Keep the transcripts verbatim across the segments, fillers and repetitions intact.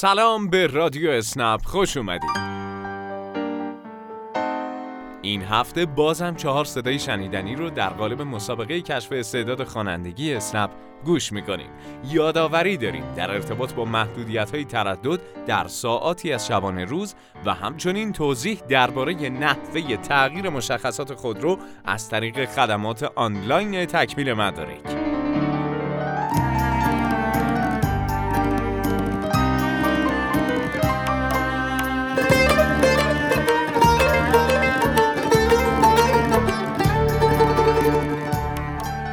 سلام به رادیو اسنپ، خوش اومدید. این هفته بازم چهار صدای شنیدنی رو در قالب مسابقه کشف استعداد خوانندگی اسنپ گوش میکنیم. یادآوری داریم در ارتباط با محدودیت‌های تردد در ساعاتی از شبانه روز و همچنین توضیح درباره نحوه تغییر مشخصات خودرو از طریق خدمات آنلاین تکمیل مدارک.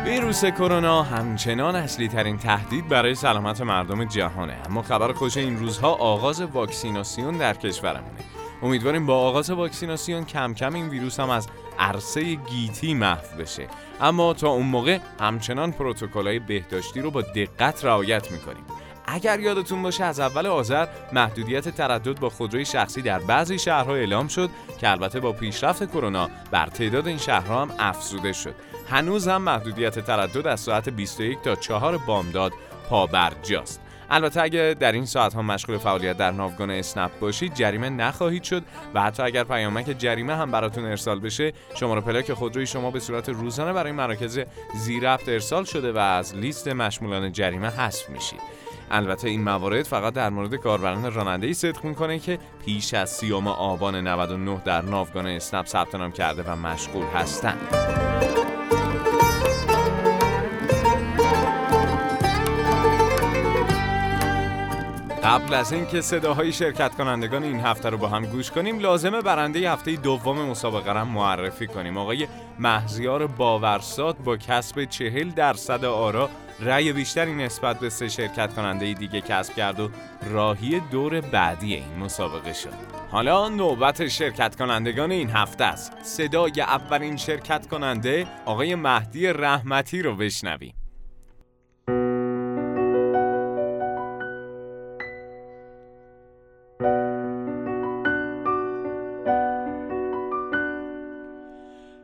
ویروس کرونا همچنان اصلی ترین تهدید برای سلامت مردم جهانه، اما خبر خوش این روزها آغاز واکسیناسیون در کشورمونه. امیدواریم با آغاز واکسیناسیون کم کم این ویروس هم از عرصه گیتی محو بشه، اما تا اون موقع همچنان پروتکل‌های بهداشتی رو با دقت رعایت میکنیم. اگر یادتون باشه از اول آذر محدودیت تردد با خودروی شخصی در بعضی شهرها اعلام شد که البته با پیشرفت کرونا بر تعداد این شهرها هم افزوده شد. هنوز هم محدودیت تردد از ساعت بیست و یک تا چهار بامداد پابرجاست. البته اگر در این ساعت ها مشغول فعالیت در ناوگان اسنپ باشید جریمه نخواهید شد و حتی اگر پیامک جریمه هم براتون ارسال بشه، شماره پلاک خودروی شما به صورت روزانه برای مراکز زیرربط ارسال شده و از لیست مشمولان جریمه حذف میشید. البته این موارد فقط در مورد کاربران راننده‌ای صدق می‌کنه که پیش از سیوم آبان نود و نه در ناوگان اسنپ ثبت نام کرده و مشغول هستند. قبل از اینکه صداهای شرکت کنندگان این هفته رو با هم گوش کنیم، لازمه برنده هفته دوم مسابقه رو معرفی کنیم. آقای مهزیار باورسات با کسب چهل درصد آرا رأی بیشتری نسبت به سه شرکت کننده دیگه کسب کرد و راهی دور بعدی این مسابقه شد. حالا نوبت شرکت کنندگان این هفته است. صدای اولین شرکت کننده آقای مهدی رحمتی رو بشنویم.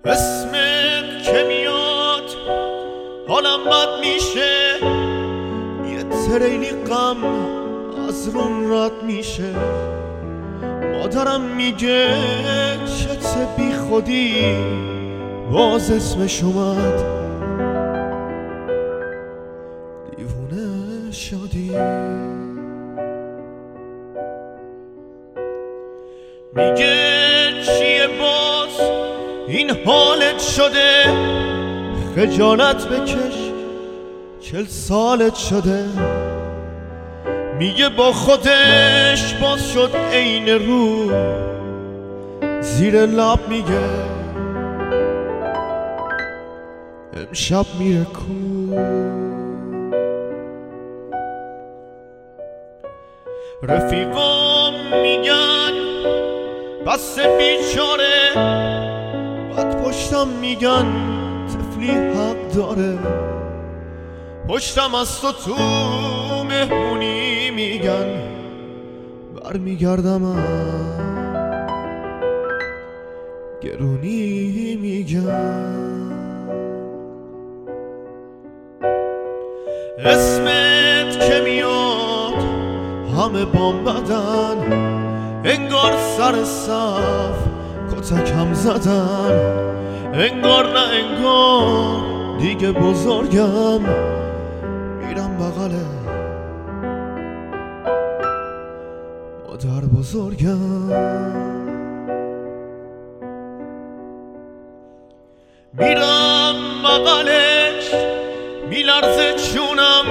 اسمت که میاد حالم بد میشه، یه تریلی غم از روم رد میشه. مادرم میگه چه چه بی خودی باز اسمش اومد، دیوونه شدی. میگه چیه باز این حالت شده، خجالت بکش چل سالت شده. میگه با خودش باز شد عین رو زیر لب، میگه امشب میره کو. رفیقام میگن بس بیچاره، بعد پشتم میگن طفلی حق داره. پشتم از تو تو مهمونی میگن برمیگردم، گرونی میگن. اسمت که میاد همه بام بدن، انگار سر صف کتکم زدن. انگار نه انگار دیگه بزرگم، میرم بغله مادر بزرگم. میرم بغلش میلرزه چونم،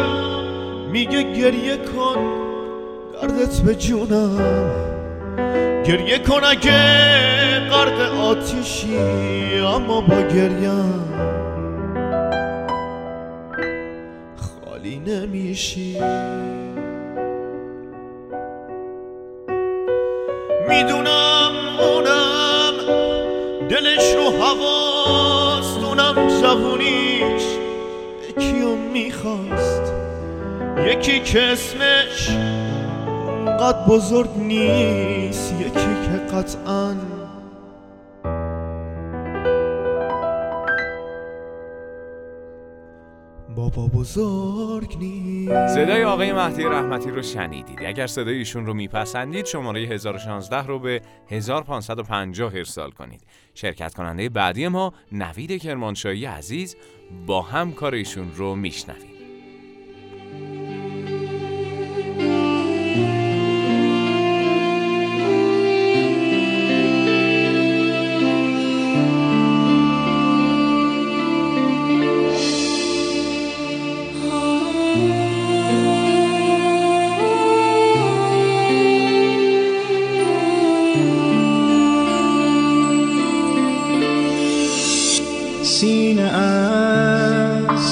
میگه گریه کن دردت به جونم. گریه کن اگه غرق آتیشی، اما با گریم خالی نمیشی. میدونم اونم دلش رو هواست، اونم جوونیش یکیو میخواست، یکی که اسمش اونقدر بزرگ نیست، یکی که قطعاً بابا بزرگ نیست. صدای آقای مهدی رحمتی رو شنیدید. اگر صدای ایشون رو میپسندید شماره هزار و شانزده رو به هزار و پانصد و پنجاه ارسال کنید. شرکت کننده بعدی ما نوید کرمانشاهی عزیز، با هم کار ایشون رو میشنوید.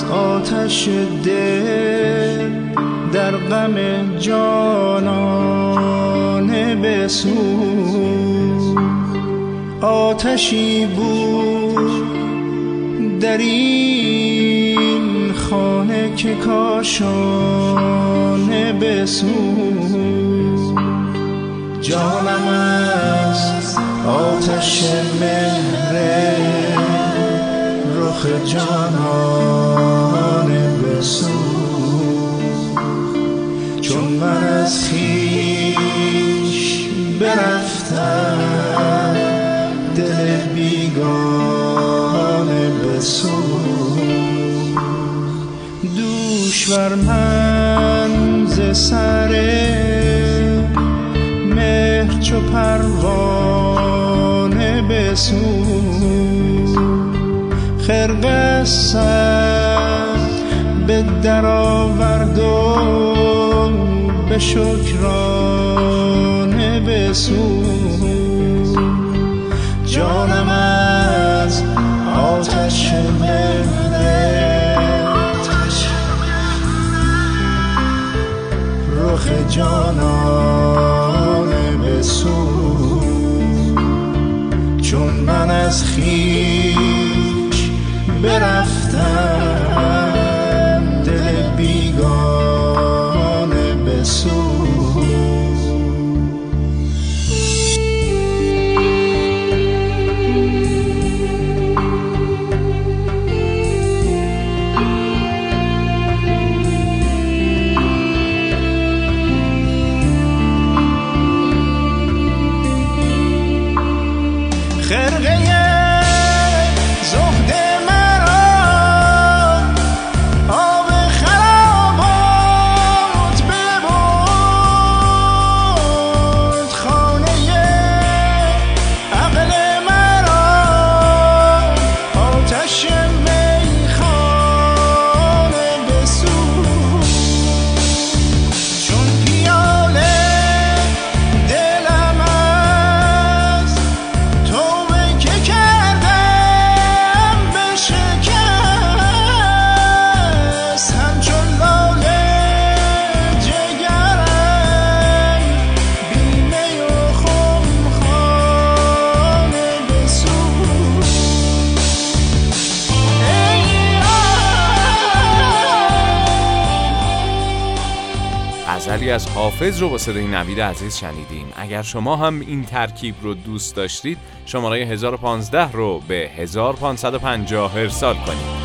آتش دل در غم جانانه بسوز، آتشی بود در این خانه که کاشانه بسوز. جانم از آتش مهره رخ جانانه بسوز، چون من از خویش برفتم دل بیگانه بسوز. دوش بر من ز سر مهر چو پروانه بسوز، خرقه سر به در آورد و به شکرانه بسوز. جانم از آتش مهرت رخ جانانه بسوز، چون من از خیش برفتم دل بیگانه بسوز. از حافظ رو با صدای نوید عزیز شنیدیم. اگر شما هم این ترکیب رو دوست داشتید شماره هزار و پانزده رو به هزار و پانصد و پنجاه ارسال کنید.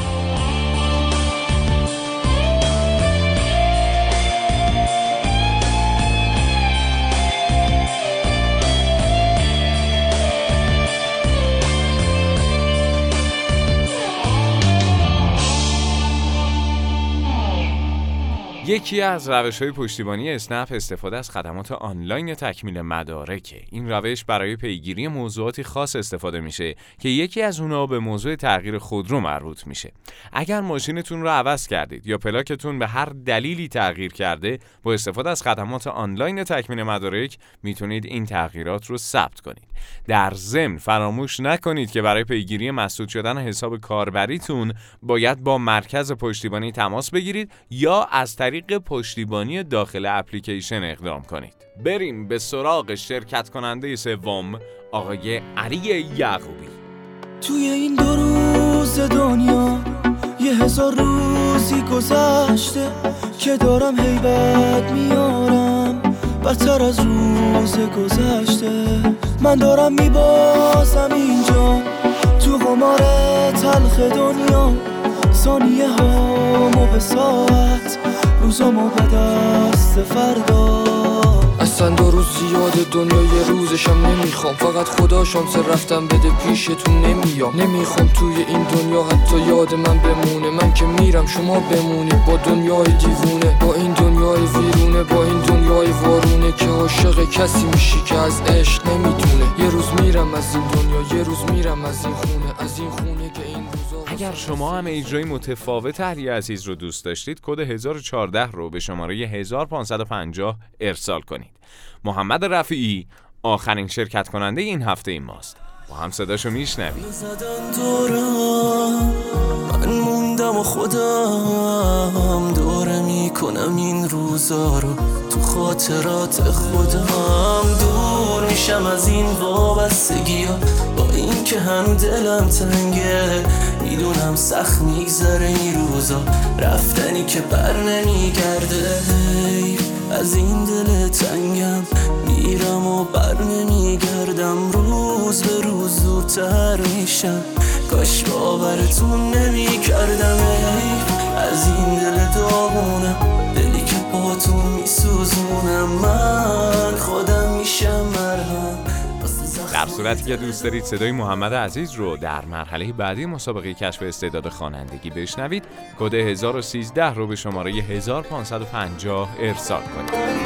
یکی از روش‌های پشتیبانی اسنپ استفاده از خدمات آنلاین تکمیل مدارکه. این روش برای پیگیری موضوعاتی خاص استفاده میشه که یکی از اونها به موضوع تغییر خودرو مربوط میشه. اگر ماشینتون رو عوض کردید یا پلاکتون به هر دلیلی تغییر کرده، با استفاده از خدمات آنلاین تکمیل مدارک میتونید این تغییرات رو ثبت کنید. در ضمن فراموش نکنید که برای پیگیری مسدود شدن حساب کاربریتون باید با مرکز پشتیبانی تماس بگیرید یا از طریق پشتیبانی داخل اپلیکیشن اقدام کنید. بریم به سراغ شرکت کننده سوم، آقای علی یعقوبی. توی این دو روز دنیا یه هزار روزی گذشته که دارم هیبت میارم بدتر از روز گذشته. من دارم میبازم اینجا تو قمار تلخ دنیا، ثانیه هامو به ساعت، روزامو به دست فردا. اصلا دو روز زیاده، دنیا یه روزشم نمیخوام، فقط خدا شانس رفتم بده پیشتون نمیام. نمیخوام توی این دنیا حتی یاد من بمونه، من که میرم شما بمونید با دنیای دیوونه، با این دنیای ویرونه، با این دنیای وارونه که عاشق کسی میشی که از عشق نمیدونه. یه روز میرم از این دنیا، یه روز میرم از این خونه، از این خونه که این روزا. اگر شما هم اجرای متفاوت علی عزیز رو دوست داشتید، کد هزار و چهارده رو به شماره هزار و پانصد و پنجاه ارسال کنید. محمد رفیعی آخرین شرکت کننده این هفته این ماست، با هم صداشو میشنوید. زدن دورم، من موندم و خودم دوره میکنم، این روزا رو تو خاطرات خودم. دور میشم از این وابستگی ها، با این که هم دلم تنگه، میدونم سخت میگذره این روزا، رفتنی که بر نمیگرده. از این دل تنگم میرم و بر نمیگردم، روز به روز زودتر میشم، کاش باورتون نمیکردم. از این دل داغونم، دلی که با تو میسوزونم، من خودم میشم مرهم. در صورتی که دوست دارید صدای محمد عزیز رو در مرحله بعدی مسابقه کشف استعداد خوانندگی بشنوید، کد هزار و سیزده رو به شماره هزار و پانصد و پنجاه ارسال کنید.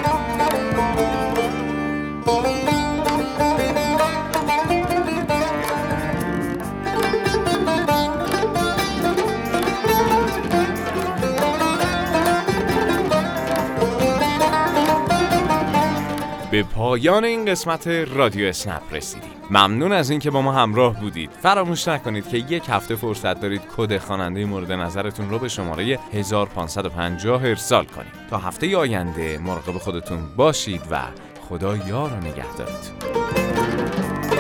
به پایان این قسمت رادیو اسنپ رسیدیم. ممنون از اینکه با ما همراه بودید. فراموش نکنید که یک هفته فرصت دارید کد خواننده مورد نظرتون رو به شماره هزار و پانصد و پنجاه ارسال کنید. تا هفته آینده مراقب خودتون باشید و خدا یار و نگهدارتون.